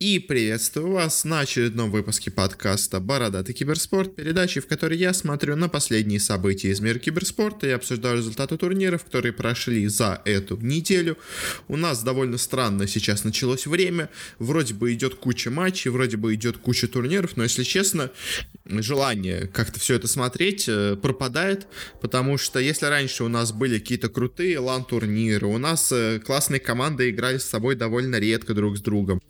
И приветствую вас на очередном выпуске подкаста «Бородатый киберспорт», передачи, в которой я смотрю на последние события из мира киберспорта и обсуждаю результаты турниров, которые прошли за эту неделю. У нас довольно странно сейчас началось время, вроде бы идет куча матчей, вроде бы идет куча турниров, но, если честно, желание как-то все это смотреть пропадает, потому что если раньше у нас были какие-то крутые лан-турниры, у нас классные команды играли с собой довольно редко друг с другом,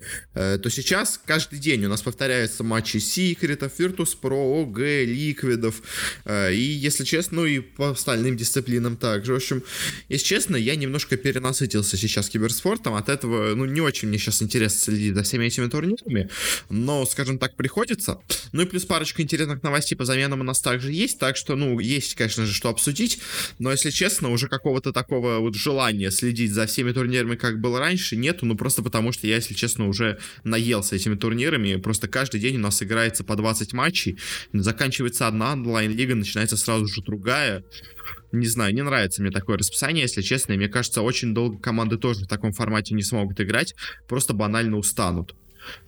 то сейчас каждый день у нас повторяются матчи Secret, Virtus Pro, OG, Liquid, и, если честно, ну и по остальным дисциплинам также. В общем, если честно, я немножко перенасытился сейчас киберспортом, от этого, ну, не очень мне сейчас интересно следить за всеми этими турнирами, но, скажем так, приходится. Ну и плюс парочка интересных новостей по заменам у нас также есть, так что, ну, есть, конечно же, что обсудить, но, если честно, уже какого-то такого вот желания следить за всеми турнирами, как было раньше, нету, ну, просто потому что я, если честно, уже наелся этими турнирами, просто каждый день у нас играется по 20 матчей, заканчивается одна онлайн-лига, начинается сразу же другая. Не знаю, не нравится мне такое расписание, если честно, и мне кажется, очень долго команды тоже в таком формате не смогут играть, просто банально устанут.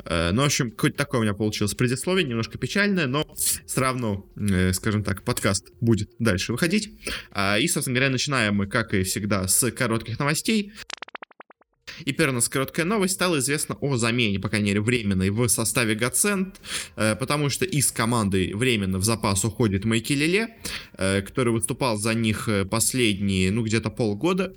Ну, в общем, какое-то такое у меня получилось предисловие, немножко печальное, но все равно, скажем так, подкаст будет дальше выходить. И, собственно говоря, начинаем мы, как и всегда, с коротких новостей. И первая у нас короткая новость. Стало известно о замене, по крайней мере, временной в составе Godsent, потому что из команды временно в запас уходит Майкелеле, который выступал за них последние, ну, где-то полгода,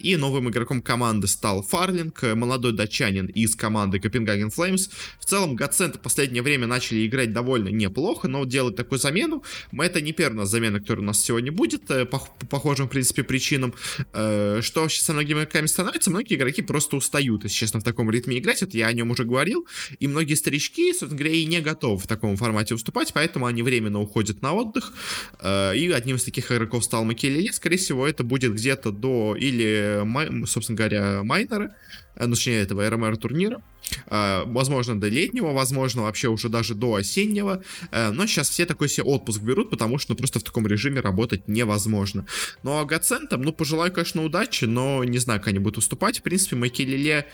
и новым игроком команды стал Фарлинг, молодой датчанин из команды Копенгаген Флеймс. В целом, Godsent в последнее время начали играть довольно неплохо, но делать такую замену, это не первая замена, которая у нас сегодня будет, по похожим, в принципе, причинам. Что вообще со многими игроками становится? Многие игроки просто устают, если честно, в таком ритме играть. Это я о нем уже говорил. И многие старички, собственно говоря, и не готовы в таком формате уступать, поэтому они временно уходят на отдых. И одним из таких игроков стал Майкелеле. Скорее всего, это будет где-то до или, собственно говоря, майнера, точнее, этого РМР-турнира. Возможно, до летнего, возможно, вообще уже даже до осеннего. Но сейчас все такой себе отпуск берут, потому что, ну, просто в таком режиме работать невозможно. Ну, а Godsent'ам, ну, пожелаю, конечно, удачи, но не знаю, как они будут уступать. В принципе, Майкелеле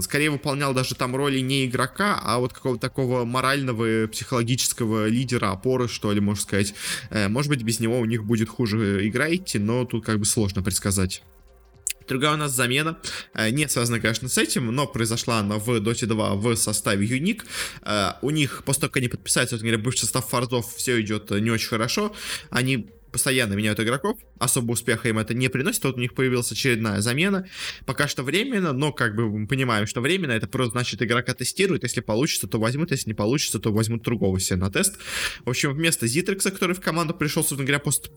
скорее выполнял даже там роли не игрока, а вот какого-то такого морального, психологического лидера, опоры, что ли, можно сказать. Может быть, без него у них будет хуже игра идти, но тут как бы сложно предсказать. Другая у нас замена, не связана, конечно, с этим, но произошла она в Dota 2 в составе Unique. У них, после того, как они подписались, вот, говоря, бывший состав Форзов, все идет не очень хорошо. Они постоянно меняют игроков, особо успеха им это не приносит, вот у них появилась очередная замена, пока что временно, но как бы мы понимаем, что временно, это просто значит игрока тестируют, если получится, то возьмут, если не получится, то возьмут другого себе на тест. В общем, вместо Зитрекса, который в команду пришел, собственно говоря, после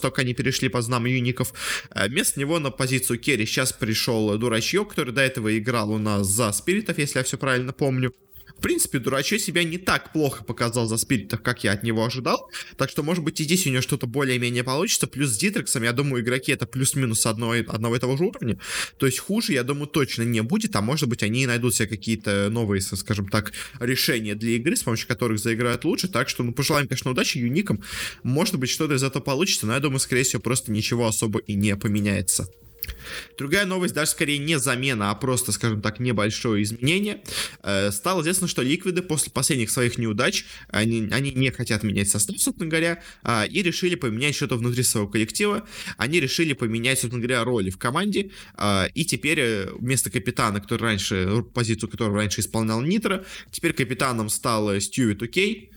того, как они перешли под знамя Юников, вместо него на позицию керри сейчас пришел Дурачье, который до этого играл у нас за Спиритов, если я все правильно помню. В принципе, Дурачье себя не так плохо показал за Спиритов, как я от него ожидал. Так что, может быть, и здесь у него что-то более-менее получится. Плюс с Дитрексом, я думаю, игроки это плюс-минус одного и того же уровня. То есть хуже, я думаю, точно не будет. А может быть, они и найдут себе какие-то новые, скажем так, решения для игры, с помощью которых заиграют лучше. Так что, ну, пожелаем, конечно, удачи Юникам. Может быть, что-то из этого получится. Но я думаю, скорее всего, просто ничего особо и не поменяется. Другая новость, даже скорее не замена, а просто, скажем так, небольшое изменение. Стало известно, что Ликвиды после последних своих неудач, они не хотят менять состав, собственно говоря, и решили поменять что-то внутри своего коллектива. Они решили поменять, собственно говоря, роли в команде, и теперь вместо капитана, который раньше, позицию которого раньше исполнял Nitr0, теперь капитаном стал Стюи Тукей.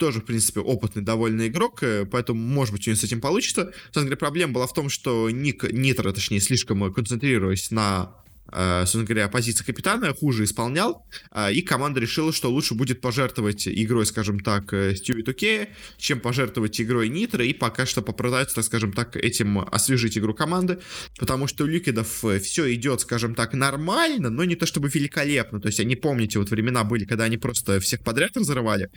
Тоже, в принципе, опытный довольно игрок, поэтому, может быть, у него с этим получится. Собственно говоря, проблема была в том, что Nitr0, точнее, слишком концентрируясь на, собственно говоря, позиции капитана, хуже исполнял, и команда решила, что лучше будет пожертвовать игрой, скажем так, Стюи Тукея, чем пожертвовать игрой Nitr0, и пока что попытаются, так скажем так, этим освежить игру команды, потому что у Ликвидов все идет, скажем так, нормально, но не то чтобы великолепно, то есть они, помните, вот времена были, когда они просто всех подряд разрывали,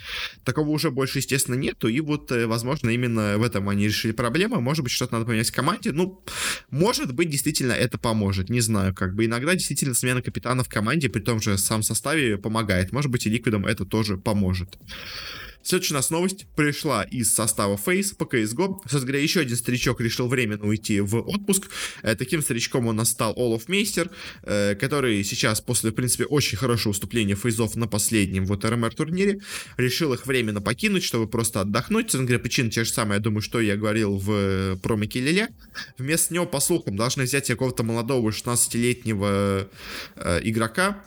такого уже больше, естественно, нету, и вот, возможно, именно в этом они решили проблему, может быть, что-то надо поменять в команде, ну, может быть, действительно это поможет, не знаю, как бы, иногда действительно смена капитана в команде при том же самом составе помогает. Может быть, и Ликвидам это тоже поможет. Следующая у нас новость пришла из состава FaZe по CSGO. Кстати говоря, еще один старичок решил временно уйти в отпуск. Таким старичком у нас стал Олофмейстер, который сейчас после, в принципе, очень хорошего выступления FaZe'ов на последнем вот РМР-турнире решил их временно покинуть, чтобы просто отдохнуть. Кстати говоря, причина те же самые, я думаю, что я говорил про Майкелеле. Вместо него, по слухам, должны взять какого-то молодого 16-летнего игрока,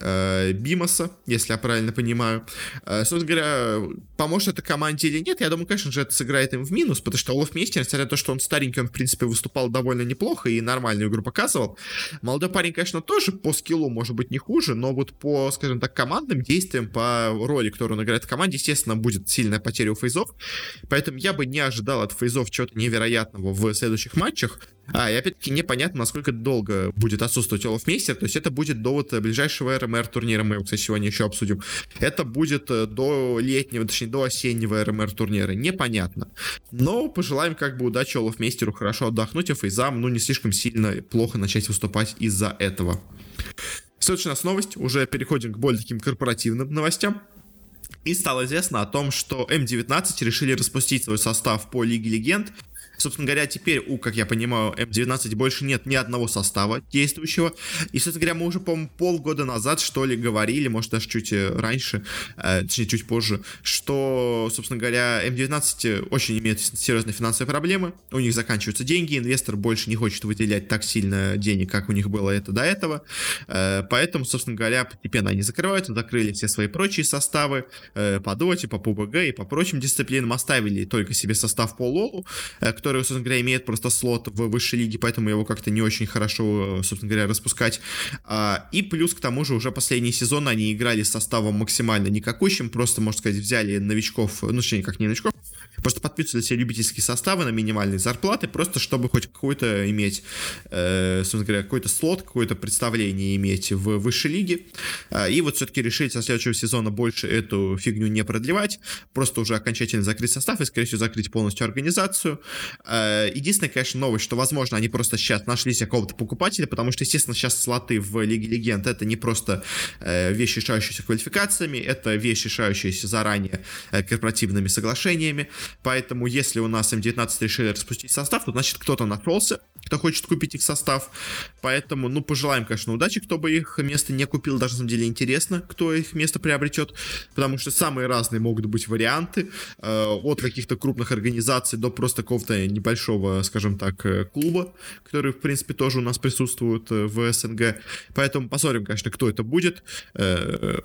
Бимаса, если я правильно понимаю. Собственно говоря, поможет это команде или нет, я думаю, конечно же, это сыграет им в минус, потому что Олофмейстер, несмотря на то, что он старенький, он, в принципе, выступал довольно неплохо и нормальную игру показывал. Молодой парень, конечно, тоже по скиллу может быть не хуже, но вот по, скажем так, командным действиям, по роли, которую он играет в команде, естественно, будет сильная потеря у FaZe'ов, поэтому я бы не ожидал от FaZe'ов чего-то невероятного в следующих матчах. И опять-таки непонятно, насколько долго будет отсутствовать Олофмейстер. То есть это будет до вот ближайшего РМР-турнира. Мы его, кстати, сегодня еще обсудим. Это будет до летнего, точнее, до осеннего РМР-турнира. Непонятно. Но пожелаем как бы удачи Олофмейстеру, хорошо отдохнуть, а Фейзам, ну, не слишком сильно плохо начать выступать из-за этого. Следующая у нас новость. Уже переходим к более таким корпоративным новостям. И стало известно о том, что М19 решили распустить свой состав по Лиге Легенд. Собственно говоря, теперь у, как я понимаю, М19 больше нет ни одного состава действующего. И, собственно говоря, мы уже, по-моему, полгода назад, что ли, говорили, может, даже чуть раньше, точнее, чуть позже, что, собственно говоря, М19 очень имеет серьезные финансовые проблемы. У них заканчиваются деньги, инвестор больше не хочет выделять так сильно денег, как у них было это до этого. Поэтому, собственно говоря, постепенно они закрываются, закрыли все свои прочие составы по доте, по ПБГ и по прочим дисциплинам. Оставили только себе состав по лолу, который, собственно говоря, имеет просто слот в высшей лиге, поэтому его как-то не очень хорошо, собственно говоря, распускать. И плюс к тому же уже последний сезон они играли с составом максимально никакущим, просто, можно сказать, взяли новичков, ну, точнее, как не новичков, просто подписывали себе любительские составы на минимальные зарплаты, просто чтобы хоть какой-то иметь, собственно говоря, какой-то слот, какое-то представление иметь в высшей лиге. И вот все-таки решили со следующего сезона больше эту фигню не продлевать, просто уже окончательно закрыть состав и, скорее всего, закрыть полностью организацию. Единственная, конечно, новость, что, возможно, они просто сейчас нашли себе какого-то покупателя, потому что, естественно, сейчас слоты в Лиге Легенд — это не просто вещь, решающаяся квалификациями, это вещь, решающаяся заранее корпоративными соглашениями. Поэтому, если у нас М19 решили распустить состав, то, значит, кто-то нашелся, кто хочет купить их состав. Поэтому, ну, пожелаем, конечно, удачи, кто бы их место не купил. Даже, на самом деле, интересно, кто их место приобретет, потому что самые разные могут быть варианты, от каких-то крупных организаций до просто какого-то небольшого, скажем так, клуба, который, в принципе, тоже у нас присутствует в СНГ. Поэтому посмотрим, конечно, кто это будет. То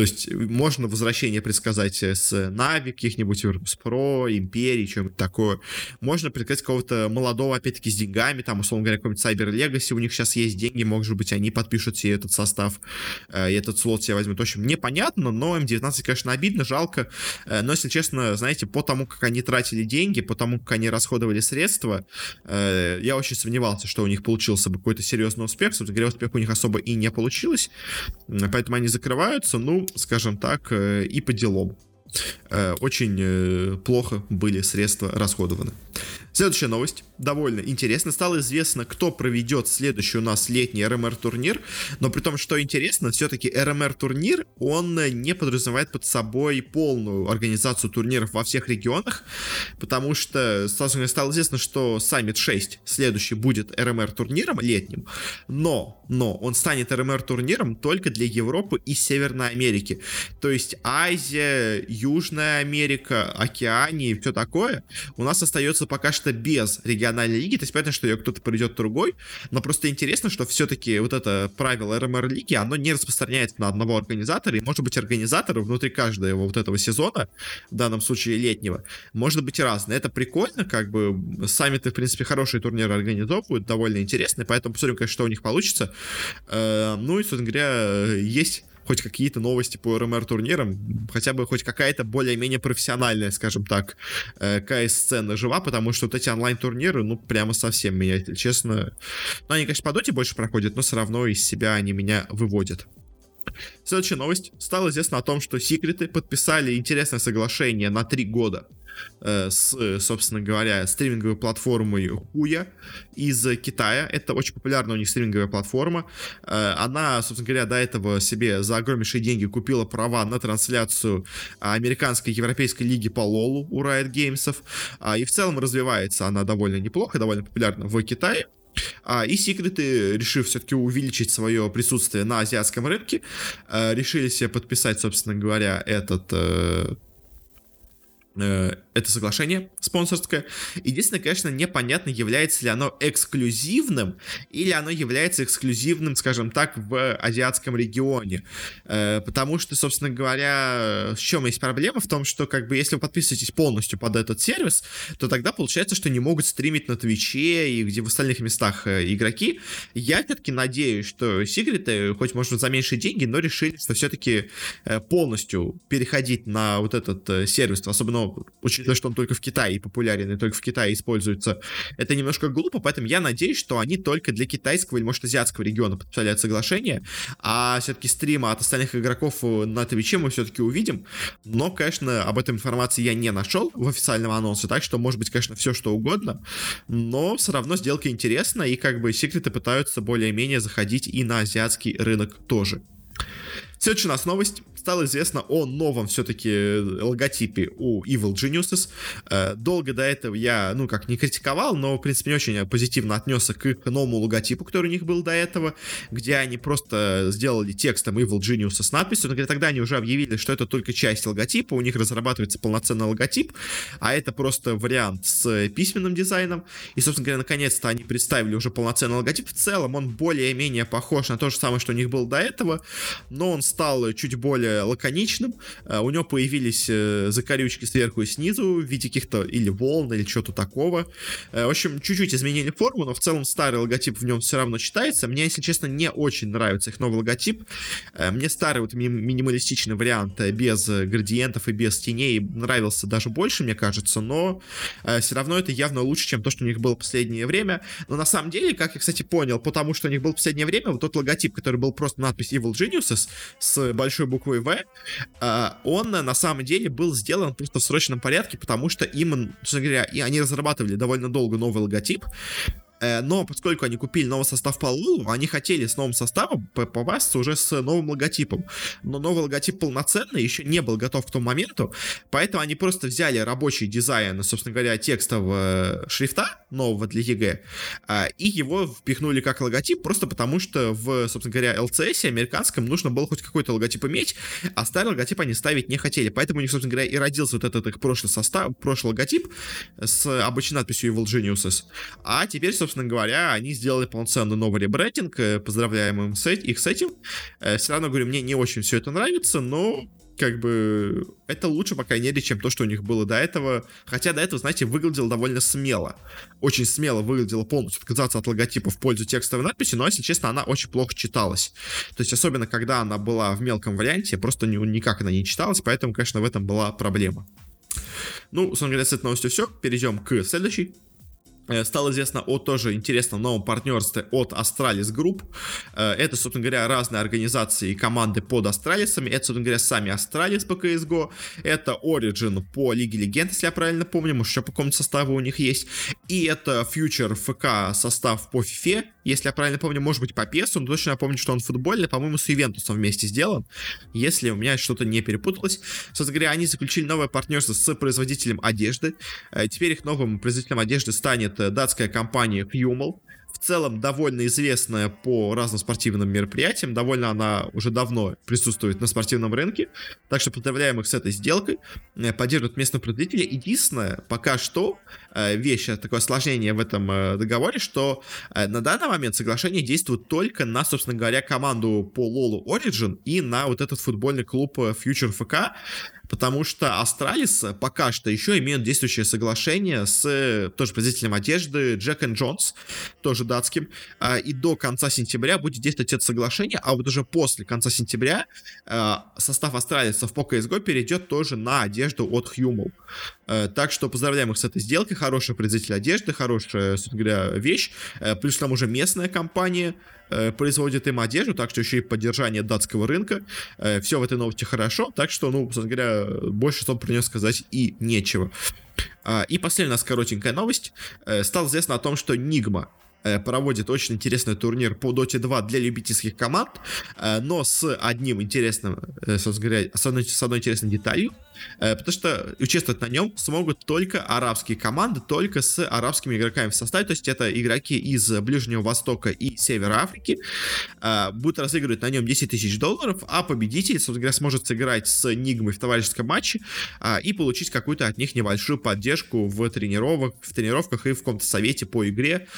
есть можно возвращение предсказать с На'ви, каких-нибудь Virtus Pro, Империи, чем-то такое. Можно предсказать кого-то молодого, опять-таки, с деньгами, там, условно говоря, какой-нибудь Cyber Legacy, у них сейчас есть деньги, может быть, они подпишут себе этот состав, и этот слот себе возьмут. В общем, непонятно, но М19, конечно, обидно, жалко. Но, если честно, знаете, по тому, как они тратили деньги, по тому, как они расходовали средства, я очень сомневался, что у них получился бы какой-то серьезный успех. Собственно говоря, успех у них особо и не получилось, поэтому они закрываются, ну, скажем так, и по делам. Очень плохо были средства расходованы. Следующая новость довольно интересная. Стало известно, кто проведет следующий у нас летний РМР-турнир. Но при том, что интересно, все-таки РМР-турнир, он не подразумевает под собой полную организацию турниров во всех регионах, потому что стало известно, что Саммит 6 следующий будет РМР-турниром летним, но он станет РМР-турниром только для Европы и Северной Америки. То есть Азия, Южная Америка, Океания и все такое у нас остается пока что без региональной лиги. То есть понятно, что ее кто-то придет другой, но просто интересно, что все-таки вот это правило РМР-лиги, оно не распространяется на одного организатора, и может быть организаторы внутри каждого вот этого сезона, в данном случае летнего, может быть и разные. Это прикольно, как бы саммиты, в принципе, хорошие турниры организовывают, довольно интересные, поэтому посмотрим, конечно, что у них получится. Ну и, собственно говоря, есть хоть какие-то новости по РМР-турнирам, хотя бы хоть какая-то более-менее профессиональная, скажем так, КС-сцена жива, потому что вот эти онлайн-турниры, ну, прямо совсем меня, если честно... Ну, они, конечно, по доте больше проходят, но все равно из себя они меня выводят. Следующая новость. Стало известно о том, что Секреты подписали интересное соглашение на 3 года с, собственно говоря, стриминговой платформой Хуя из Китая. Это очень популярная у них стриминговая платформа. Она, собственно говоря, до этого себе за огромнейшие деньги купила права на трансляцию американской и европейской лиги по лолу у Riot Games. И в целом развивается она довольно неплохо, довольно популярна в Китае. И секреты, решив все-таки увеличить свое присутствие на азиатском рынке, решили себе подписать, собственно говоря, это соглашение спонсорское. Единственное, конечно, непонятно, является ли оно эксклюзивным или оно является эксклюзивным, скажем так, в азиатском регионе. Потому что, собственно говоря, в чем есть проблема? В том, что как бы если вы подписываетесь полностью под этот сервис, то тогда получается, что не могут стримить на Твиче и где в остальных местах игроки. Я все-таки надеюсь, что Secret, хоть может за меньшие деньги, но решили, что все-таки полностью переходить на вот этот сервис, особенно учитывая, что он только в Китае популярен и только в Китае используется, это немножко глупо, поэтому я надеюсь, что они только для китайского или, может, азиатского региона подписали это соглашение, а все-таки стрима от остальных игроков на Твиче мы все-таки увидим, но, конечно, об этой информации я не нашел в официальном анонсе, так что, может быть, конечно, все что угодно, но все равно сделка интересна, и как бы секреты пытаются более-менее заходить и на азиатский рынок тоже. Следующая у нас новость. Стало известно о новом все-таки логотипе у Evil Geniuses. Долго до этого я, как не критиковал, но, в принципе, не очень позитивно отнесся к их новому логотипу, который у них был до этого, где они просто сделали текстом Evil Geniuses надписью, но тогда они уже объявили, что это только часть логотипа, у них разрабатывается полноценный логотип, а это просто вариант с письменным дизайном, и, собственно говоря, наконец-то они представили уже полноценный логотип. В целом он более-менее похож на то же самое, что у них был до этого, но он стал чуть более лаконичным, у него появились закорючки сверху и снизу в виде каких-то или волн, или чего-то такого. В общем, чуть-чуть изменили форму, но в целом старый логотип в нем все равно читается. Мне, если честно, не очень нравится их новый логотип. Мне старый вот минималистичный вариант без градиентов и без теней нравился даже больше, мне кажется, но все равно это явно лучше, чем то, что у них было в последнее время. Но на самом деле, как я, кстати, понял, потому что у них был в последнее время вот тот логотип, который был просто надпись Evil Geniuses с большой буквой В, он на самом деле был сделан просто в срочном порядке, потому что им, собственно говоря, и они разрабатывали довольно долго новый логотип, но поскольку они купили новый состав по лулу, они хотели с новым составом попасться уже с новым логотипом. Но новый логотип полноценный еще не был готов к тому моменту, поэтому они просто взяли рабочий дизайн, собственно говоря, текстового шрифта нового для ЕГЭ, и его впихнули как логотип, просто потому что в, собственно говоря, ЛЦСе американском нужно было хоть какой-то логотип иметь, а старый логотип они ставить не хотели. Поэтому у них, собственно говоря, и родился вот этот их прошлый состав, прошлый логотип с обычной надписью Evil Geniuses. А теперь, собственно говоря, они сделали полноценный новый ребрендинг, поздравляем их с этим. Все равно, говорю, мне не очень все это нравится, но как бы это лучше, по крайней мере, чем то, что у них было до этого. Хотя до этого, знаете, выглядело довольно смело. Очень смело выглядело полностью отказаться от логотипа в пользу текстовой надписи, но, если честно, она очень плохо читалась. То есть, особенно, когда она была в мелком варианте, просто никак она не читалась, поэтому, конечно, в этом была проблема. Собственно говоря, с этой новостью все. Перейдем к следующей. Стало известно о тоже интересном новом партнерстве от Astralis Group. Это, собственно говоря, разные организации и команды под Астралисами. Это, собственно говоря, сами Astralis по CSGO. Это Origin по Лиге Легенд, если я правильно помню. Может, еще по какому-то составу у них есть. И это Future FK состав по FIFA, если я правильно помню. Может быть, по PES. Но точно я помню, что он футбольный. По-моему, с Ювентусом вместе сделан. Если у меня что-то не перепуталось. Собственно говоря, они заключили новое партнерство с производителем одежды. Теперь их новым производителем одежды станет датская компания Hummel. В целом довольно известная по разным спортивным мероприятиям. Довольно она уже давно присутствует на спортивном рынке. Так что поздравляем их с этой сделкой. Поддерживают местного производителя. Единственное, пока что, вещь, такое осложнение в этом договоре, что на данный момент соглашение действует только на, собственно говоря, команду по LoL Origin и на вот этот футбольный клуб Future FK. Потому что Astralis пока что еще имеют действующее соглашение с тоже производителем одежды Jack and Jones, тоже датским, и до конца сентября будет действовать это соглашение, а вот уже после конца сентября состав Astralis по CSGO перейдет тоже на одежду от Hummel. Так что поздравляем их с этой сделкой. Хороший производитель одежды, хорошая, собственно говоря, вещь. Плюс там уже местная компания производит им одежду, так что еще и поддержание датского рынка. Все в этой новости хорошо, так что, ну, собственно говоря, больше что про нее сказать и нечего. И последняя у нас коротенькая новость. Стало известно о том, что Nigma проводит очень интересный турнир по Dota 2 для любительских команд, но с одним интересным, с одной интересной деталью, потому что участвовать на нем смогут только арабские команды, только с арабскими игроками в составе, то есть это игроки из Ближнего Востока и Севера Африки, будут разыгрывать на нем $10 000, а победитель, собственно говоря, сможет сыграть с Нигмой в товарищеском матче и получить какую-то от них небольшую поддержку в тренировках и в каком-то совете по игре.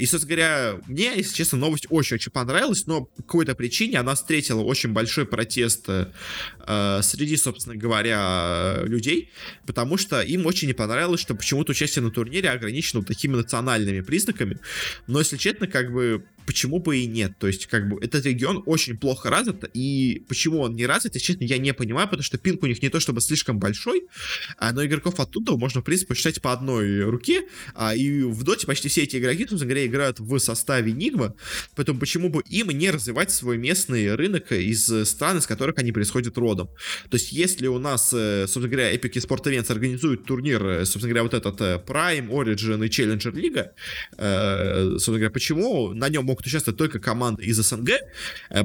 И, собственно говоря, мне, если честно, новость очень-очень понравилась, но по какой-то причине она встретила очень большой протест среди, собственно говоря, людей, потому что им очень не понравилось, что почему-то участие на турнире ограничено вот такими национальными признаками. Но, если честно, как бы, почему бы и нет? То есть, как бы, этот регион очень плохо развит, и почему он не развит, если честно, я не понимаю, потому что пинг у них не то чтобы слишком большой, но игроков оттуда можно, в принципе, считать по одной руке, и в доте почти все эти игроки, собственно говоря, играют в составе Nigma, поэтому почему бы им не развивать свой местный рынок из стран, из которых они происходят родом. То есть, если у нас, собственно говоря, Epic Esports Events организует турнир, собственно говоря, вот этот Prime, Origin и Challenger League, собственно говоря, почему на нем могут участвовать только команды из СНГ,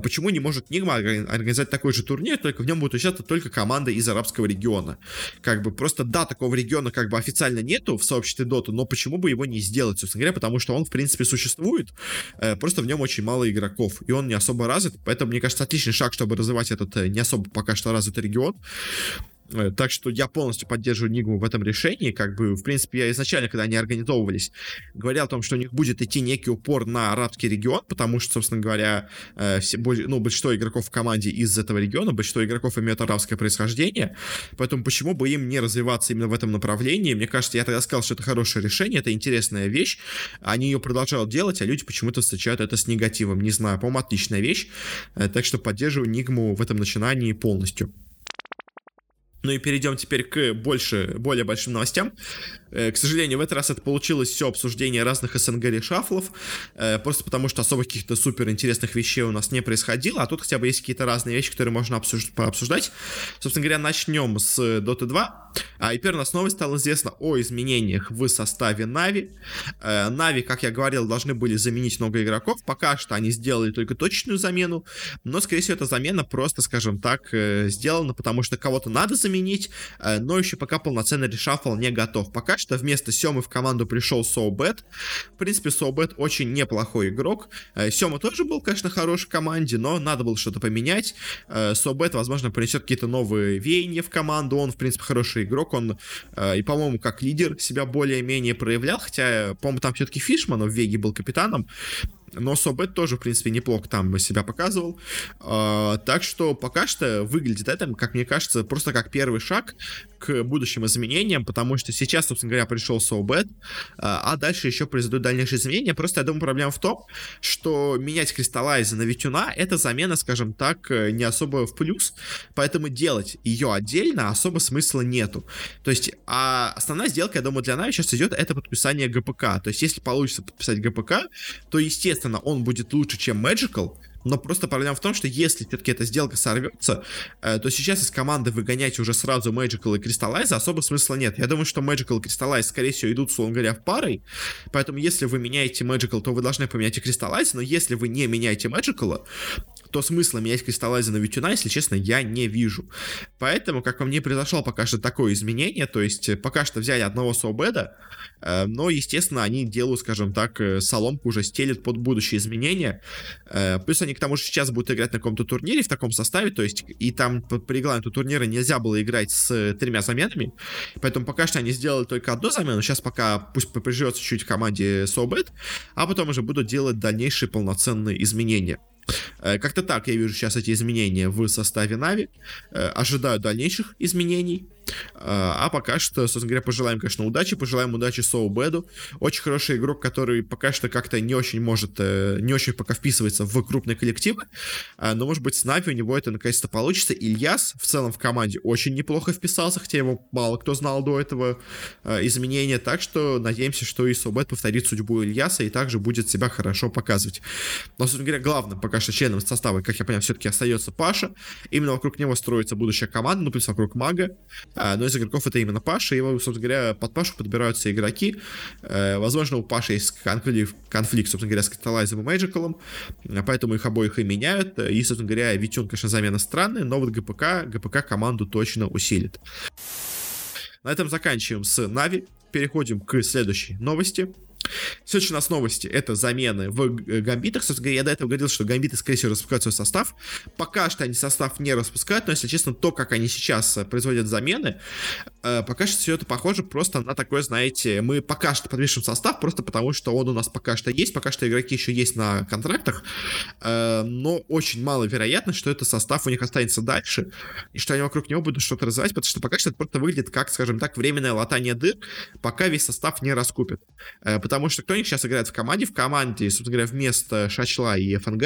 почему не может Nigma организовать такой же турнир, только в нем будут участвовать только команды из арабского региона. Как бы просто, да, такого региона как бы официально нету в сообществе Dota, но почему бы его не сделать, собственно говоря, потому что он, в принципе, существует, просто в нем очень мало игроков, и он не особо развит, поэтому, мне кажется, отличный шаг, чтобы развивать этот не особо пока что развитый регион. Так что я полностью поддерживаю Nigma в этом решении. Как бы, в принципе, я изначально, когда они организовывались, говорил о том, что у них будет идти некий упор на арабский регион, потому что, собственно говоря, большинство игроков в команде из этого региона, большинство игроков имеют арабское происхождение, поэтому почему бы им не развиваться именно в этом направлении? Мне кажется, я тогда сказал, что это хорошее решение, это интересная вещь, они ее продолжают делать, а люди почему-то встречают это с негативом, не знаю, по-моему, отличная вещь, так что поддерживаю Nigma в этом начинании полностью. Ну и перейдем теперь к более большим новостям. К сожалению, в этот раз это получилось все обсуждение разных СНГ решафлов, просто потому что особо каких-то суперинтересных вещей у нас не происходило, а тут хотя бы есть какие-то разные вещи, которые можно пообсуждать. Собственно говоря, начнем с Dota 2. И первой у нас новость стала известна о изменениях в составе На'ви. На'ви, как я говорил, должны были заменить много игроков, пока что они сделали только точечную замену, но, скорее всего, эта замена просто, скажем так, сделана, потому что кого-то надо заменить, но еще пока полноценный решафл не готов. Пока что вместо Семы в команду пришел Соубет. В принципе, Соубет очень неплохой игрок. Сема тоже был, конечно, хорош в команде, но надо было что-то поменять. Соубет, возможно, принесет какие-то новые веяния в команду. Он, в принципе, хороший игрок. Он, и, по-моему, как лидер себя более-менее проявлял. Хотя, по-моему, там все-таки Фишман в Веге был капитаном. Но Собет тоже, в принципе, неплохо там себя показывал. Так что пока что выглядит это, как мне кажется, просто как первый шаг к будущим изменениям, потому что сейчас, собственно говоря, пришел Собет, а дальше еще произойдут дальнейшие изменения. Просто, я думаю, проблема в том, что менять Crystallize на Витюна — это замена, скажем так, не особо в плюс, поэтому делать ее отдельно особо смысла нету. То есть, а основная сделка, я думаю, для нас сейчас идет — это подписание ГПК. То есть, если получится подписать ГПК, то, естественно, он будет лучше, чем Magical, но просто проблема в том, что если все-таки эта сделка сорвется, то сейчас из команды выгонять уже сразу Magical и Crystallize особо смысла нет. Я думаю, что Magical и Crystallize, скорее всего, идут, условно говоря, в парой, поэтому если вы меняете Magical, то вы должны поменять и Crystallize, но если вы не меняете Magical, то смысла менять Crystallize на Витюна, если честно, я не вижу. Поэтому, как по мне, произошло пока что такое изменение, то есть пока что взяли одного Соубеда, но, естественно, они делают, скажем так, соломку уже стелят под будущие изменения. Плюс они, к тому же, сейчас будут играть на каком-то турнире в таком составе, то есть и там по регламенту турнира нельзя было играть с тремя заменами, поэтому пока что они сделали только одну замену, сейчас пока пусть приживется чуть в команде Соубед, а потом уже будут делать дальнейшие полноценные изменения. Как-то так я вижу сейчас эти изменения в составе На'ви. Ожидаю дальнейших изменений. А пока что, собственно говоря, пожелаем, конечно, удачи. Пожелаем удачи Соубеду. Очень хороший игрок, который пока что как-то не очень может, не очень пока вписывается в крупные коллективы. Но, может быть, с На'ви у него это наконец-то получится. Ильяс в целом в команде очень неплохо вписался, хотя его мало кто знал до этого изменения. Так что надеемся, что и Соубет повторит судьбу Ильяса и также будет себя хорошо показывать. Но, собственно говоря, главным пока что членом состава, как я понимаю, все-таки остается Паша. Именно вокруг него строится будущая команда, ну, плюс вокруг Мага. Но из игроков это именно Паша, и, собственно говоря, под Пашу подбираются игроки. Возможно, у Паши есть конфликт, собственно говоря, с Crystallize и Magical'ом, поэтому их обоих и меняют. И, собственно говоря, Витюн, конечно, замена странная, но вот ГПК команду точно усилит. На этом заканчиваем с На'ви. Переходим к следующей новости. Следующие у нас новости — это замены в гамбитах. Собственно говоря, я до этого говорил, что гамбиты, скорее всего, распускают свой состав. Пока что они состав не распускают, но, если честно, то, как они сейчас производят замены, пока что все это похоже просто на такое, знаете, мы пока что подвешиваем состав, просто потому что он у нас пока что есть, пока что игроки еще есть на контрактах, но очень мало вероятно, что этот состав у них останется дальше, и что они вокруг него будут что-то развивать, потому что пока что это просто выглядит как, скажем так, временное латание дыр, пока весь состав не раскупят. Потому что кто у них сейчас играет в команде? В команде, собственно говоря, вместо Шачла и ФНГ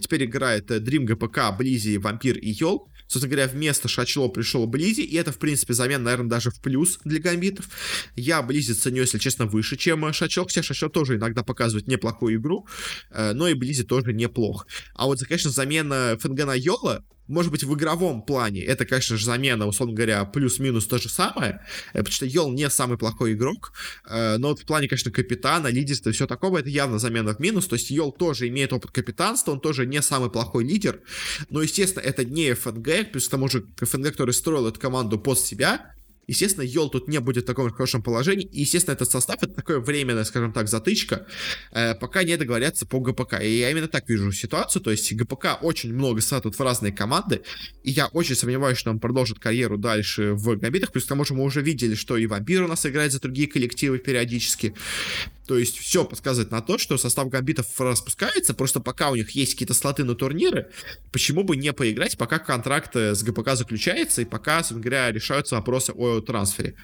теперь играет Дрим, ГПК, Близи, Вампир и Йол. Собственно говоря, вместо Шачло пришел Близи, и это, в принципе, замена, наверное, даже в плюс для гамбитов. Я Близи ценю, если честно, выше, чем Шачло, хотя Шачло тоже иногда показывает неплохую игру, но и Близи тоже неплох. А вот, конечно, замена ФНГ на Йола, может быть, в игровом плане это, конечно же, замена, условно говоря, плюс-минус то же самое, потому что Йол не самый плохой игрок, но вот в плане, конечно, капитана, лидерства и все такого, это явно замена в минус, то есть Йол тоже имеет опыт капитанства, он тоже не самый плохой лидер, но, естественно, это не ФНГ, плюс к тому же ФНГ, который строил эту команду под себя. Естественно, Йол тут не будет в таком хорошем положении. И, естественно, этот состав — это такое временное, скажем так, затычка, пока не договорятся по ГПК. И я именно так вижу ситуацию. То есть ГПК очень много садят в разные команды, и я очень сомневаюсь, что он продолжит карьеру дальше в гамбитах. Плюс к тому же мы уже видели, что и Вампир у нас играет за другие коллективы периодически. То есть все подсказывает на то, что состав гамбитов распускается. Просто пока у них есть какие-то слоты на турниры, почему бы не поиграть, пока контракт с ГПК заключается и пока, собственно говоря, решаются вопросы о трансфере.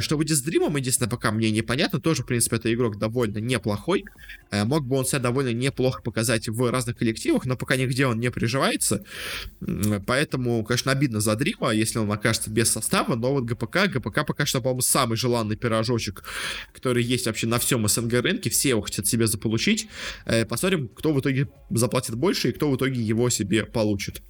Что будет с Дримом, единственное, пока мне непонятно. Тоже, в принципе, это игрок довольно неплохой. Мог бы он себя довольно неплохо показать в разных коллективах, но пока нигде он не приживается. Поэтому, конечно, обидно за Дрима, если он окажется без состава. Но вот ГПК пока что, по-моему, самый желанный пирожочек, который есть вообще на всем СНГ рынке. Все его хотят себе заполучить. Посмотрим, кто в итоге заплатит больше и кто в итоге его себе получит.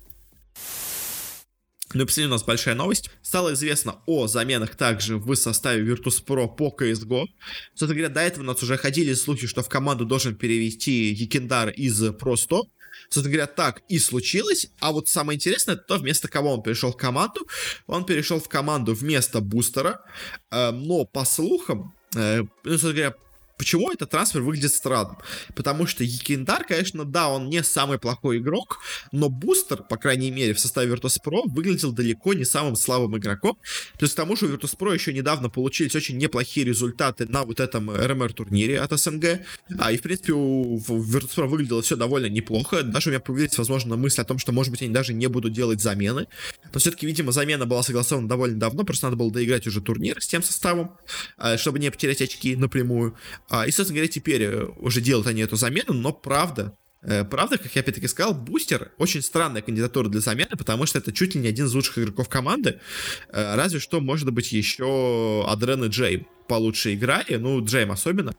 Ну и последняя у нас большая новость. Стало известно о заменах также в составе Virtus Pro по CSGO. Собственно говоря, до этого у нас уже ходили слухи, что в команду должен перевести Yekindar из Pro 100. Собственно говоря, так и случилось. А вот самое интересное, то вместо кого он перешел в команду. Он перешел в команду вместо Бустера. Но по слухам, собственно говоря, почему этот трансфер выглядит странным? Потому что Yekindar, конечно, да, он не самый плохой игрок, но Бустер, по крайней мере, в составе Virtus Pro выглядел далеко не самым слабым игроком. Плюс к тому же у Virtus Pro еще недавно получились очень неплохие результаты на вот этом РМР-турнире от СНГ. И, в принципе, у Virtus Pro выглядело все довольно неплохо. Даже у меня появилась, возможно, мысль о том, что, может быть, они даже не будут делать замены. Но все-таки, видимо, замена была согласована довольно давно, просто надо было доиграть уже турнир с тем составом, чтобы не потерять очки напрямую. И, собственно говоря, теперь уже делают они эту замену, но правда, как я опять-таки сказал, Бустер очень странная кандидатура для замены, потому что это чуть ли не один из лучших игроков команды, разве что, может быть, еще Адрен и Джейм получше играли, ну, Джейм особенно.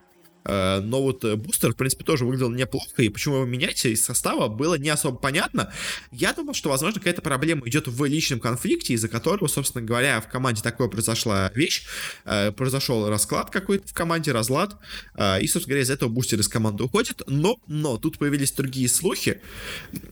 Но вот Бустер, в принципе, тоже выглядел неплохо, и почему его менять из состава было не особо понятно. Я думал, что, возможно, какая-то проблема идет в личном конфликте, из-за которого, собственно говоря, в команде такое произошла вещь, произошел расклад какой-то в команде, разлад, и, собственно говоря, из-за этого Бустер из команды уходит, но тут появились другие слухи,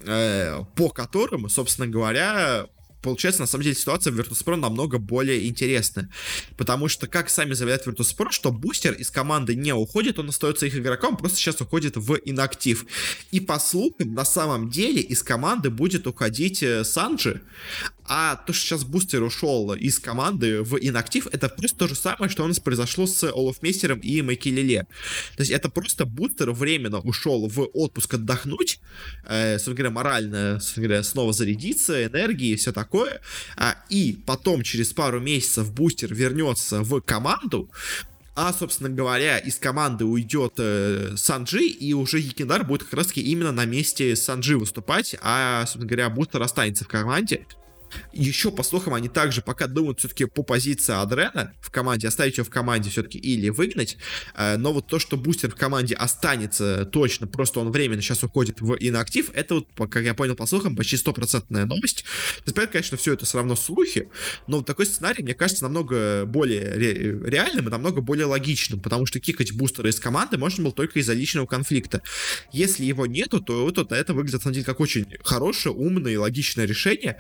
по которым, собственно говоря, получается, на самом деле, ситуация в Virtus.pro намного более интересная. Потому что, как сами заявляют Virtus.pro, что Бустер из команды не уходит, он остается их игроком, просто сейчас уходит в инактив. И, по слухам, на самом деле, из команды будет уходить Санджи. А то, что сейчас Бустер ушел из команды в инактив, это просто то же самое, что у нас произошло с Олофмейстером и Майкелеле. То есть это просто Бустер временно ушел в отпуск отдохнуть, морально, снова зарядиться, энергии и все такое. И потом через пару месяцев Бустер вернется в команду. А, собственно говоря, из команды уйдет Санджи, и уже Yekindar будет как раз таки именно на месте Санджи выступать, а, собственно говоря, Бустер останется в команде. Еще, по слухам, они также пока думают все-таки по позиции Адрена в команде, оставить ее в команде все-таки или выгнать, но вот то, что Бустер в команде останется точно, просто он временно сейчас уходит в инактив, это вот, как я понял по слухам, почти 100% новость. Теперь, конечно, все это все равно слухи, но вот такой сценарий, мне кажется, намного более реальным и намного более логичным, потому что кикать Бустера из команды можно было только из-за личного конфликта. Если его нету, то вот это выглядит, на самом деле, как очень хорошее, умное и логичное решение.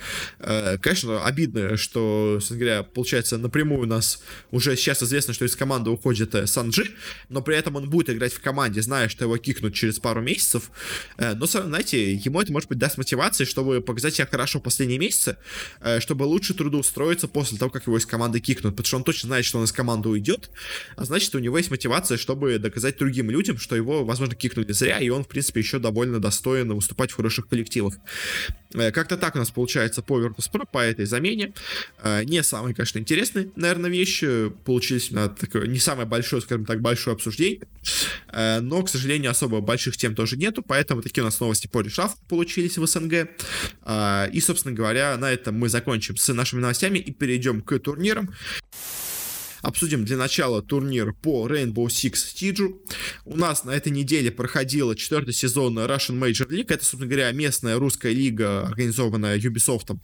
Конечно, обидно, что, собственно говоря, получается, напрямую у нас уже сейчас известно, что из команды уходит Санджи, но при этом он будет играть в команде, зная, что его кикнут через пару месяцев. Но, знаете, ему это, может быть, даст мотивации, чтобы показать себя хорошо в последние месяцы, чтобы лучше трудоустроиться после того, как его из команды кикнут, потому что он точно знает, что он из команды уйдет, а значит, у него есть мотивация, чтобы доказать другим людям, что его, возможно, кикнули зря, и он, в принципе, еще довольно достойно выступать в хороших коллективах. Как-то так у нас получается по Virtus Pro, по этой замене. Не самые, конечно, интересные, наверное, вещи. Получились на такое не самое большое, скажем так, большое обсуждение. Но, к сожалению, особо больших тем тоже нету. Поэтому такие у нас новости по решавку получились в СНГ. И, собственно говоря, на этом мы закончим с нашими новостями и перейдем к турнирам. Обсудим для начала турнир по Rainbow Six Siege. У нас на этой неделе проходила 4-й сезон Russian Major League. Это, собственно говоря, местная русская лига, организованная Ubisoft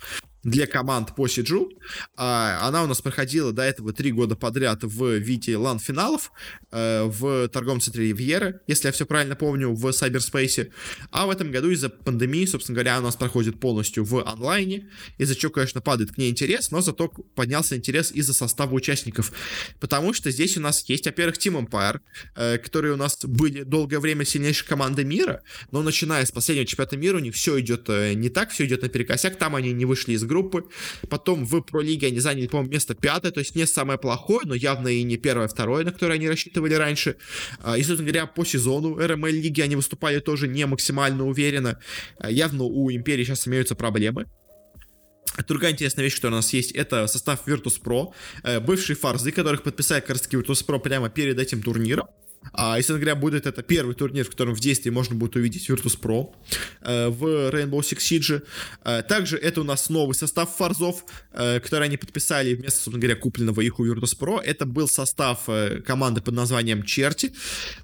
для команд по Сиджу. Она у нас проходила до этого 3 года подряд в виде лан-финалов в торговом центре Ривьеры, если я все правильно помню, в Сайберспейсе. А в этом году из-за пандемии, собственно говоря, у нас проходит полностью в онлайне, из-за чего, конечно, падает к ней интерес, но зато поднялся интерес из-за состава участников. Потому что здесь у нас есть, во-первых, Team Empire, которые у нас были долгое время сильнейшей командой мира, но начиная с последнего чемпионата мира у них все идет не так, все идет наперекосяк, там они не вышли из группы. Потом в Pro-лиге они заняли, по-моему, место 5, то есть не самое плохое, но явно и не 1-2, на которое они рассчитывали раньше. И, собственно говоря, по сезону РМЛ-лиги они выступали тоже не максимально уверенно. Явно у Империи сейчас имеются проблемы. Другая интересная вещь, которая у нас есть, это состав Virtus Pro, бывшие Forze, которых подписали, как раз таки, Virtus Pro прямо перед этим турниром. И, собственно говоря, будет это первый турнир, в котором в действии можно будет увидеть Virtus Pro в Rainbow Six Siege. Также это у нас новый состав Форзов, который они подписали вместо, собственно говоря, купленного их у Virtus Pro. Это был состав команды под названием Черти,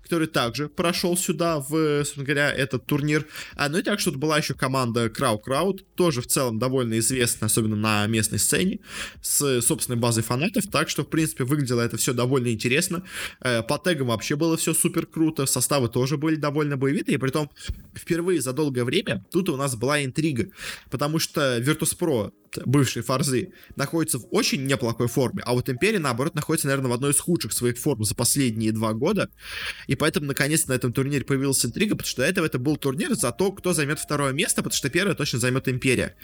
который также прошел сюда в, собственно говоря, этот турнир. Ну и также тут была еще команда Крау-Крауд, тоже в целом довольно известная, особенно на местной сцене, с собственной базой фанатов. Так что, в принципе, выглядело это все довольно интересно. По тегам вообще было все супер круто, составы тоже были довольно боевитые, притом впервые за долгое время тут у нас была интрига, потому что Virtus Pro, бывшие Forze, находятся в очень неплохой форме, а вот Империя, наоборот, находится, наверное, в одной из худших своих форм за последние 2 года, и поэтому, наконец-то, на этом турнире появилась интрига, потому что до этого это был турнир за то, кто займет 2-е место, потому что 1-е точно займет Империя.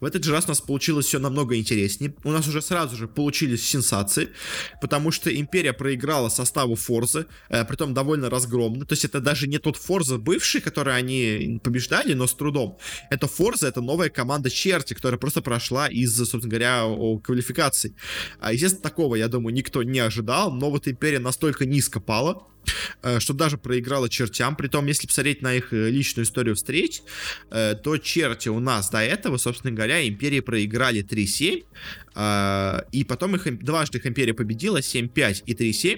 В этот же раз у нас получилось все намного интереснее, у нас уже сразу же получились сенсации, потому что Империя проиграла составу Forze, притом довольно разгромно, то есть это даже не тот Forze бывший, который они побеждали, но с трудом. Это Forze, это новая команда Черти, которая просто прошла из, собственно говоря, квалификаций. Естественно, такого, я думаю, никто не ожидал, но вот Империя настолько низко пала, что даже проиграла Чертям. Притом, если посмотреть на их личную историю встреч, то Черти у нас до этого, собственно говоря, Империи проиграли 3-7, и потом дважды их Империя победила 7-5 и 3-7,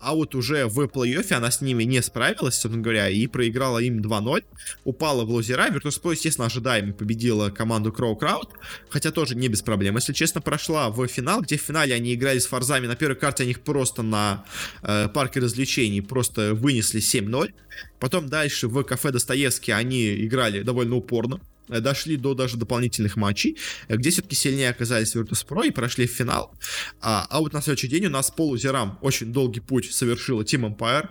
а вот уже в плей-оффе она с ними не справилась, собственно говоря, и проиграла им 2-0, упала в лузера. Virtus Pro, естественно, ожидаемо победила команду Крау-Крауд, хотя тоже не без проблем, если честно, прошла в финал, где в финале они играли с Форзами. На первой карте они их просто на парке развлечений просто вынесли 7-0. Потом дальше в кафе Достоевский они играли довольно упорно, дошли до даже дополнительных матчей, где все-таки сильнее оказались Virtus Pro и прошли в финал. А вот на следующий день у нас по лузерам очень долгий путь совершила Team Empire.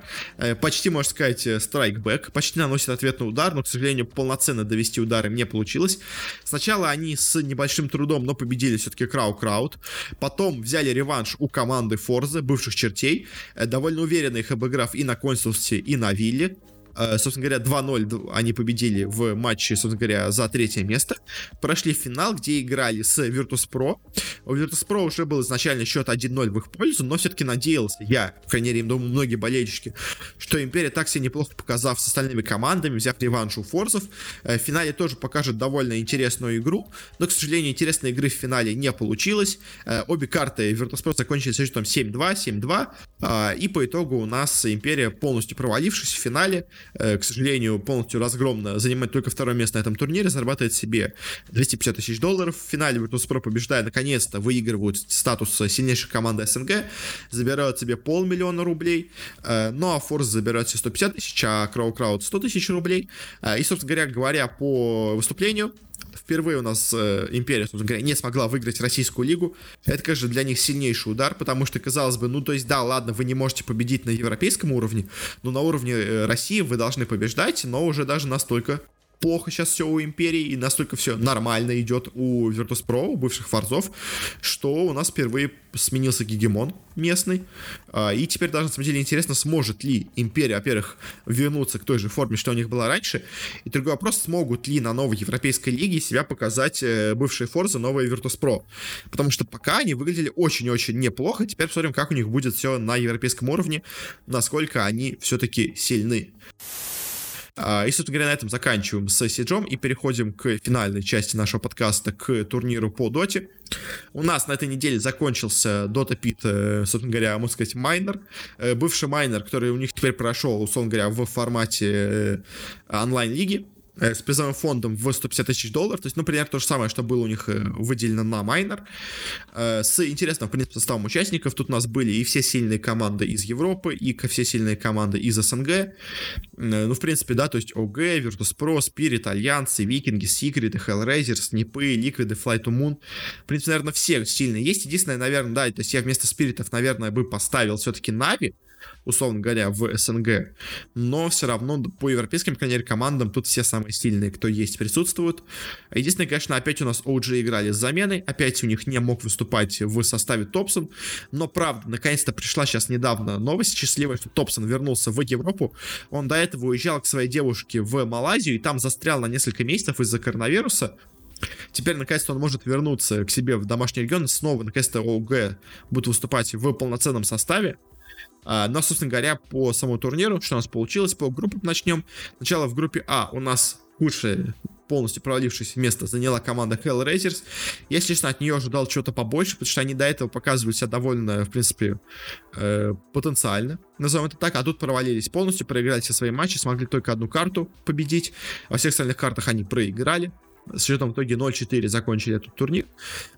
Почти, можно сказать, страйкбэк. Почти наносит ответный удар, но, к сожалению, полноценно довести удары не получилось. Сначала они с небольшим трудом, но победили все-таки Крау-Крауд. Потом взяли реванш у команды Forze, бывших Чертей. Довольно уверенно их обыграв и на консульстве, и на вилле. Собственно говоря, 2-0 они победили в матче, собственно говоря, за третье место. Прошли в финал, где играли с Virtus Pro. У Virtus Pro уже был изначально счет 1-0 в их пользу, но все-таки надеялся я, по крайней мере, думаю, многие болельщики, что Империя так себе неплохо показав с остальными командами, взяв реванш у Форзов. В финале тоже покажет довольно интересную игру, но, к сожалению, интересной игры в финале не получилось. Обе карты Virtus Pro закончились со счетом 7-2, 7-2, и по итогу у нас Империя, полностью провалившись в финале, к сожалению, полностью разгромно занимает только второе место на этом турнире, зарабатывает себе $250 тысяч. В финале Virtus Pro, побеждая, наконец-то выигрывают статус сильнейшей команды СНГ, забирают себе $500,000. Ну а Force забирает себе 150 тысяч, а Крау-Крауд 100 тысяч рублей. И, собственно говоря, по выступлению впервые у нас Империя, собственно говоря, не смогла выиграть российскую лигу. Это, конечно, для них сильнейший удар, потому что, казалось бы, ну, то есть, да, ладно, вы не можете победить на европейском уровне, но на уровне России вы должны побеждать, но уже даже настолько плохо сейчас все у Империи, и настолько все нормально идет у Virtus Pro, у бывших Форзов, что у нас впервые сменился гегемон местный. И теперь даже, на самом деле, интересно, сможет ли Империя, во-первых, вернуться к той же форме, что у них была раньше, и другой вопрос, смогут ли на новой европейской лиге себя показать бывшие Форзы, новые Virtus Pro, потому что пока они выглядели очень-очень неплохо. Теперь посмотрим, как у них будет все на европейском уровне, насколько они все-таки сильны. И, собственно говоря, на этом заканчиваем с Сиджом и переходим к финальной части нашего подкаста, к турниру по доте. У нас на этой неделе закончился Dota Pit, собственно говоря, можно сказать, майнер. Бывший майнер, который у них теперь прошел, условно говоря, в формате онлайн-лиги, с призовым фондом в $150 тысяч. То есть, ну, примерно то же самое, что было у них выделено на майнер. С интересным, в принципе, составом участников. Тут у нас были и все сильные команды из Европы, и все сильные команды из СНГ. Ну, в принципе, да, то есть OG, Virtus Pro, Spirit, Alliance, Викинги, Secret, Hellraiser, Снипы, Liquid, Fly to Moon. В принципе, наверное, все сильные есть. Единственное, наверное, да, то есть я вместо Спиритов, наверное, бы поставил все-таки На'ви, условно говоря, в СНГ, но все равно по европейским, по крайней мере, командам тут все самые сильные, кто есть, присутствуют. Единственное, конечно, опять у нас OG играли с заменой, опять у них не мог выступать в составе Топсон, но правда, наконец-то пришла сейчас недавно новость счастливая, что Топсон вернулся в Европу. Он до этого уезжал к своей девушке в Малайзию и там застрял на несколько месяцев из-за коронавируса. Теперь, наконец-то, он может вернуться к себе в домашний регион, и снова, наконец-то, OG будут выступать в полноценном составе. Но, собственно говоря, по самому турниру, что у нас получилось, по группам начнем. Сначала в группе А у нас худшее, полностью провалившееся место заняла команда Hellraisers. Я, честно, от нее ожидал чего-то побольше, потому что они до этого показывали себя довольно, в принципе, потенциально, назовем это так, а тут провалились полностью, проиграли все свои матчи, смогли только одну карту победить, во всех остальных картах они проиграли. С счетом в итоге 0-4 закончили этот турнир.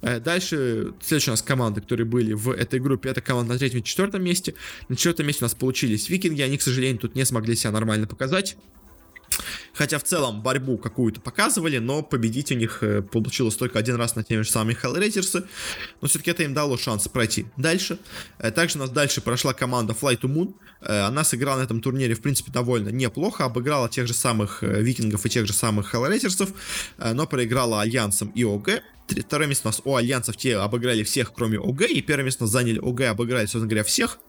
Дальше следующие у нас команды, которые были в этой группе, это команда на третьем и четвертом месте. На четвертом месте у нас получились Викинги. Они, к сожалению, тут не смогли себя нормально показать, хотя в целом борьбу какую-то показывали, но победить у них получилось только один раз на теми же самыми Hellraisers, но все-таки это им дало шанс пройти дальше. Также у нас дальше прошла команда Fly to Moon. Она сыграла на этом турнире, в принципе, довольно неплохо, обыграла тех же самых Викингов и тех же самых Hellraisers, но проиграла Альянсам и ОГ. Второе место у нас у Альянсов, те обыграли всех, кроме ОГ, и первое место у нас заняли ОГ, обыграли, собственно говоря, всех.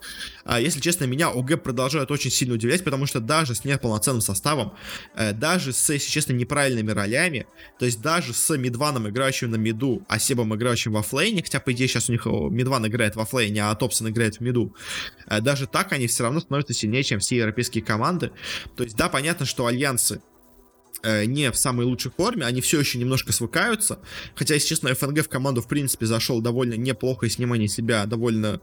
Если честно, меня ОГ продолжает очень сильно удивлять, потому что даже с неполноценным составом, даже с, если честно, неправильными ролями, то есть даже с Мидваном, играющим на миду, а Себом, играющим во флейне, хотя, по идее, сейчас у них Мидван играет во флейне, а Топсон играет в миду, даже так они все равно становятся сильнее, чем все европейские команды. То есть, да, понятно, что Альянсы не в самой лучшей форме, они все еще немножко свыкаются, хотя, если честно, ФНГ в команду, в принципе, зашел довольно неплохо, и снимание себя довольно,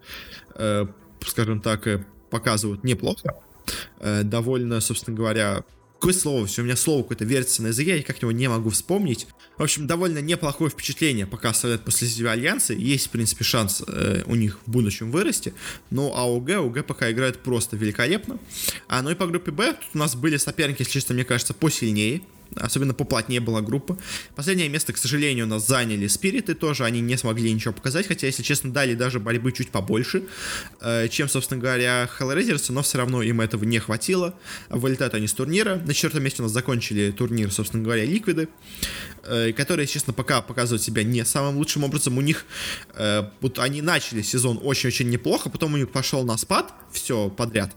скажем так, показывают неплохо, довольно, собственно говоря, какое слово, все, у меня слово какое-то вертится на языке, я никак его не могу вспомнить. В общем, довольно неплохое впечатление пока оставляют после себя Альянсы. Есть, в принципе, шанс у них в будущем вырасти. Ну, а ОГ пока играет просто великолепно. Ну и по группе Б тут у нас были соперники, если честно, мне кажется, посильнее. Особенно поплотнее была группа. Последнее место, к сожалению, у нас заняли Spirit. И тоже они не смогли ничего показать. Хотя, если честно, дали даже борьбы чуть побольше, чем, собственно говоря, Hellraisers. Но все равно им этого не хватило. Вылетают они с турнира. На четвертом месте у нас закончили турнир, собственно говоря, Liquid, которые, если честно, пока показывают себя не самым лучшим образом. У них вот они начали сезон очень-очень неплохо. Потом у них пошел на спад все подряд.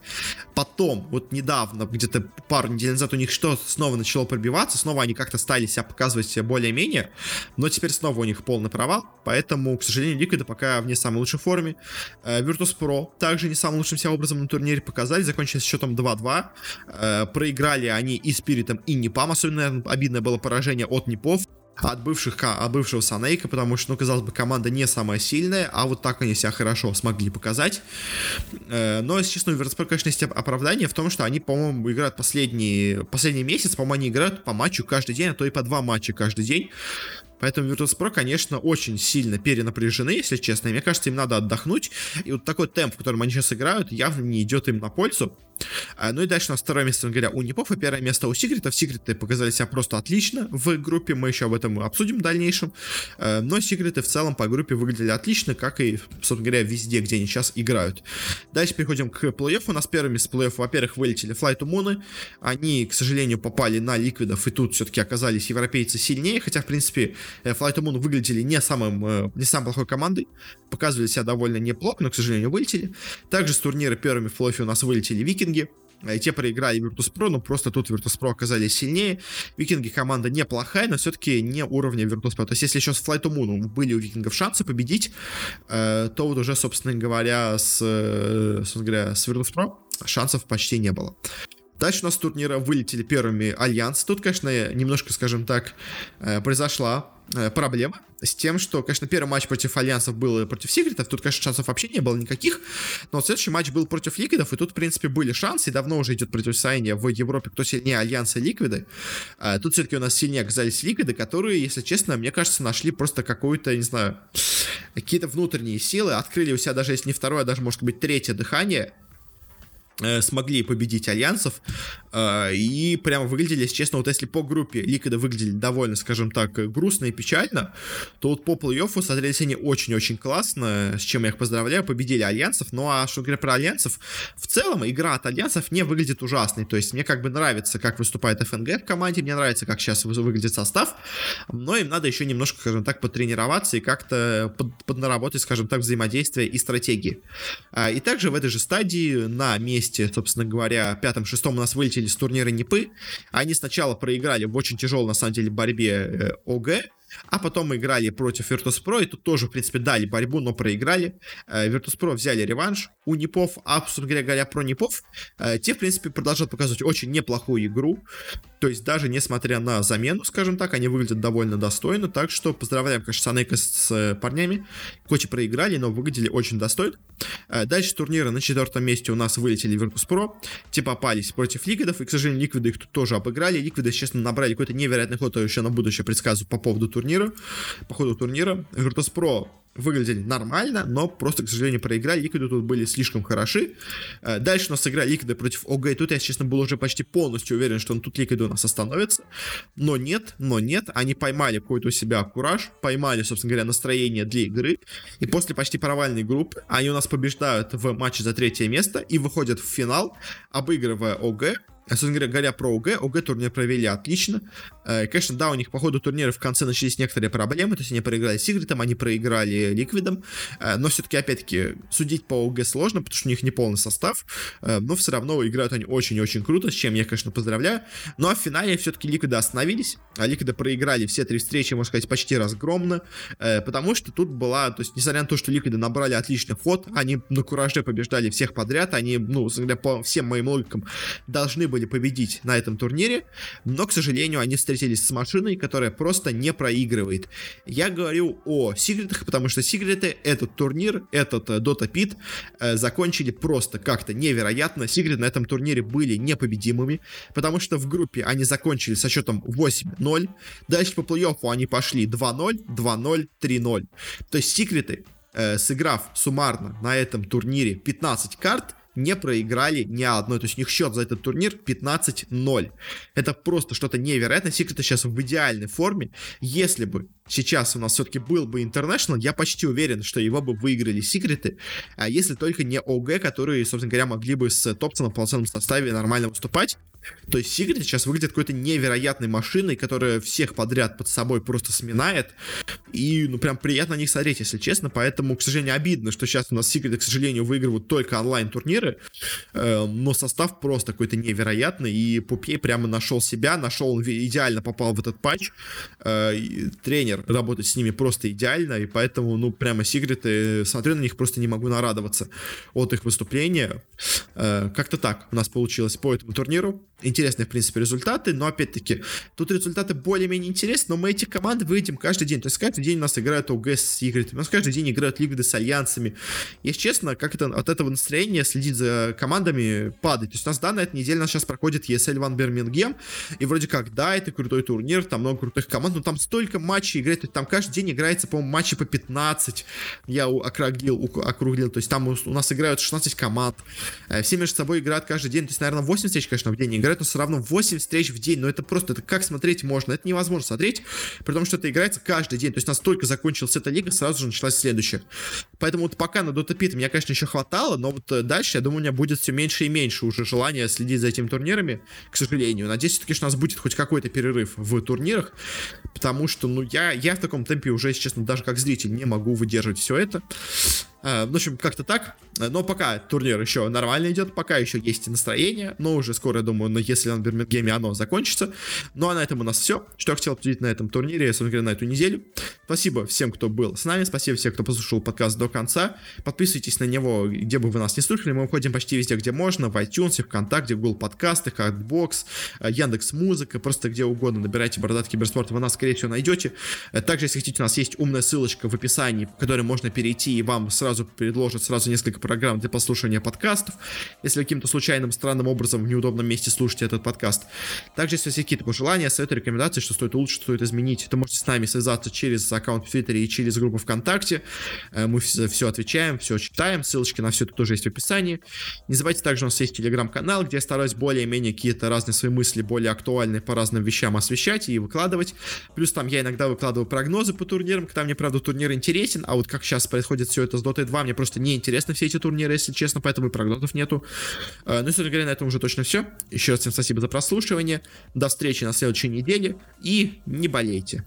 Потом, вот недавно, где-то пару недель назад, у них что-то снова начало пробиваться. Снова они как-то стали себя показывать более-менее. Но теперь снова у них полный провал. Поэтому, к сожалению, Liquid пока в не самой лучшей форме. Virtus Pro также не самым лучшим себя образом на турнире показали. Закончили с счетом 2-2. Проиграли они и Спиритом, и Непам. Особенно, наверное, обидное было поражение от Непов. От бывшего Санейка, потому что, ну, казалось бы, команда не самая сильная, а вот так они себя хорошо смогли показать. Но, если честно, у Virtus Pro, конечно, есть оправдание в том, что они, по-моему, играют последний месяц, по-моему, они играют по матчу каждый день, а то и по два матча каждый день. Поэтому Virtus Pro, конечно, очень сильно перенапряжены, если честно. И мне кажется, им надо отдохнуть. И вот такой темп, в котором они сейчас играют, явно не идет им на пользу. Ну и дальше у нас второе место, говоря, у Непов, и первое место у Секрета. Секреты показали себя просто отлично в группе. Мы еще об этом обсудим в дальнейшем. Но Секреты в целом по группе выглядели отлично, как и, собственно говоря, везде, где они сейчас играют. Дальше переходим к плей-оффу. У нас первыми с плей-оффа, во-первых, вылетели Fly to Moon. Они, к сожалению, попали на Ликвидов, и тут все-таки оказались европейцы сильнее. Хотя, в принципе, Fly to Moon выглядели не самой плохой командой. Показывали себя довольно неплохо, но, к сожалению, вылетели. Также с турнира первыми в плей-оффе у нас вылетели Викинги. И те проиграли Virtus Pro, но просто тут Virtus Pro оказались сильнее. Викинги команда неплохая, но все-таки не уровня Virtus Pro. То есть, если еще с Fly to Moon были у Викингов шансы победить, то вот уже, собственно говоря, с Virtus Pro шансов почти не было. Дальше у нас с турнира вылетели первыми Alliance. Тут, конечно, немножко, скажем так, произошла проблема с тем, что, конечно, первый матч против Альянсов был против Секретов. Тут, конечно, шансов вообще не было никаких. Но следующий матч был против Ликвидов. И тут, в принципе, были шансы. И давно уже идет противостояние в Европе, кто сильнее, Альянсы и Ликвиды. Тут все-таки у нас сильнее оказались Ликвиды, которые, если честно, мне кажется, нашли просто какую-то, не знаю, какие-то внутренние силы. Открыли у себя, даже если не второе, а даже, может быть, третье дыхание. Смогли победить Альянсов и прямо выглядели, если честно, вот если по группе Ликвиды выглядели довольно, скажем так, грустно и печально, то вот по плей-оффу смотрелись они очень-очень классно, с чем я их поздравляю, победили Альянсов. Ну а что говоря про Альянсов, в целом игра от Альянсов не выглядит ужасной, то есть мне как бы нравится, как выступает ФНГ в команде, мне нравится, как сейчас выглядит состав, но им надо еще немножко, скажем так, потренироваться и как-то поднаработать, скажем так, взаимодействие и стратегии. И также в этой же стадии на месте, собственно говоря, пятом-шестом у нас вылетели с турнира Непы. Они сначала проиграли в очень тяжелой, на самом деле, борьбе OG, а потом играли против Virtus Pro, и тут тоже, в принципе, дали борьбу, но проиграли. Virtus Pro взяли реванш у Непов, а, собственно говоря, про Непов, те, в принципе, продолжают показывать очень неплохую игру, то есть даже несмотря на замену, скажем так, они выглядят довольно достойно, так что поздравляем, конечно, Санейка с парнями, хоть и проиграли, но выглядели очень достойно. Дальше турнира на четвертом месте у нас вылетели Virtus Pro, те попались против Ликвидов, и, к сожалению, Ликвиды их тут тоже обыграли. Ликвиды, честно, набрали какой-то невероятный ход, я еще на будущее предсказываю по поводу турнира, по ходу турнира. Virtus Pro выглядели нормально, но просто, к сожалению, проиграли. Ликвиды тут были слишком хороши. Дальше у нас игра Ликвиды против ОГ. Тут я, честно, был уже почти полностью уверен, что тут Ликвиды у нас остановятся. Но нет. Они поймали какой-то у себя кураж, поймали, собственно говоря, настроение для игры. И после почти провальной группы они у нас побеждают в матче за третье место и выходят в финал, обыгрывая ОГ. Собственно говоря, про ОГ турнир провели отлично. Конечно, да, у них по ходу турнира в конце начались некоторые проблемы. То есть они проиграли Секретом, они проиграли Ликвидом. Но все-таки, опять-таки, судить по ОГ сложно, потому что у них не полный состав. Но все равно играют они очень-очень круто, с чем я, конечно, поздравляю. Ну а в финале все-таки Ликвиды остановились. Ликвиды проиграли все три встречи, можно сказать, почти разгромно. Потому что тут была, то есть несмотря на то, что Ликвиды набрали отличный ход, они на кураже побеждали всех подряд. Они, ну, по всем моим логикам, должны были победить на этом турнире, но, к сожалению, они встретились с машиной, которая просто не проигрывает. Я говорю о Секретах, потому что Секреты этот турнир, этот Dota Pit закончили просто как-то невероятно. Секреты на этом турнире были непобедимыми, потому что в группе они закончили со счетом 8-0, дальше по плей-оффу они пошли 2-0, 2-0, 3-0. То есть Секреты, сыграв суммарно на этом турнире 15 карт, не проиграли ни одной. То есть у них счет за этот турнир 15-0. Это просто что-то невероятное. Секреты сейчас в идеальной форме. Если бы сейчас у нас все-таки был бы International, я почти уверен, что его бы выиграли Секреты. А если только не ОГ, которые, собственно говоря, могли бы с Топсоном в полноценном составе нормально выступать. То есть Secret сейчас выглядит какой-то невероятной машиной, которая всех подряд под собой просто сминает. И, ну, прям приятно на них смотреть, если честно. Поэтому, к сожалению, обидно, что сейчас у нас Secret, к сожалению, выигрывают только онлайн-турниры. Но состав просто какой-то невероятный. И Пупей прямо нашел себя, он идеально попал в этот патч. Тренер работает с ними просто идеально. И поэтому, ну, прямо Secret, смотрю на них, просто не могу нарадоваться от их выступления. Как-то так у нас получилось по этому турниру. Интересные, в принципе, результаты, но, опять-таки, тут результаты более-менее интересны, но мы эти команды выйдем каждый день, то есть каждый день у нас играют ОГ с Секретами, у нас каждый день играют Лигды с Альянсами, если честно, как-то от этого настроения следить за командами падает, то есть у нас на этой неделе у нас сейчас проходит ESL One Birmingham, и вроде как, да, это крутой турнир, там много крутых команд, но там столько матчей играет, то есть там каждый день играется, по-моему, матчи по 15, я округлил, то есть там у нас играют 16 команд, все между собой играют каждый день, то есть, наверное, 8 встреч, конечно, в день играют, но все равно 8 встреч в день, но это просто, это как смотреть можно, это невозможно смотреть, при том, что это играется каждый день, то есть настолько закончилась эта лига, сразу же началась следующая, поэтому вот пока на Dota Pit меня, конечно, еще хватало, но вот дальше, я думаю, у меня будет все меньше и меньше уже желания следить за этими турнирами, к сожалению, надеюсь, все-таки, что у нас будет хоть какой-то перерыв в турнирах, потому что, ну, я в таком темпе уже, если честно, даже как зритель не могу выдерживать все это. В общем, как-то так. Но пока турнир еще нормально идет, пока еще есть настроение. Но уже скоро, я думаю, если на Бирмингеме оно закончится. Ну а на этом у нас все, что я хотел обсудить на этом турнире, собственно говоря, на эту неделю. Спасибо всем, кто был с нами. Спасибо всем, кто послушал подкаст до конца. Подписывайтесь на него, где бы вы нас не слушали. Мы выходим почти везде, где можно. В iTunes, ВКонтакте, в Google подкастах, Castbox, Яндекс.Музыка. Просто где угодно набирайте «Бородатки Киберспорта», вы нас, скорее всего, найдете. Также, если хотите, у нас есть умная ссылочка в описании, по которой можно перейти, и вам сразу предложат несколько программ для послушания подкастов, если каким-то случайным, странным образом в неудобном месте слушаете этот подкаст. Также, если есть какие-то пожелания, советы, рекомендации, что стоит улучшить, что стоит изменить, то можете с нами связаться через аккаунт в Твиттере и через группу ВКонтакте. Мы все отвечаем, все читаем, ссылочки на все это тоже есть в описании. Не забывайте, также у нас есть Телеграм-канал, где я стараюсь более-менее какие-то разные свои мысли, более актуальные по разным вещам освещать и выкладывать. Плюс там я иногда выкладываю прогнозы по турнирам, когда мне, правда, турнир интересен, а вот как сейчас происходит все это с Dota 2, мне просто не интересны все эти турниры, если честно, поэтому и прогнозов нету. Ну и, собственно говоря, на этом уже точно все. Еще раз всем спасибо за прослушивание. До встречи на следующей неделе. И не болейте.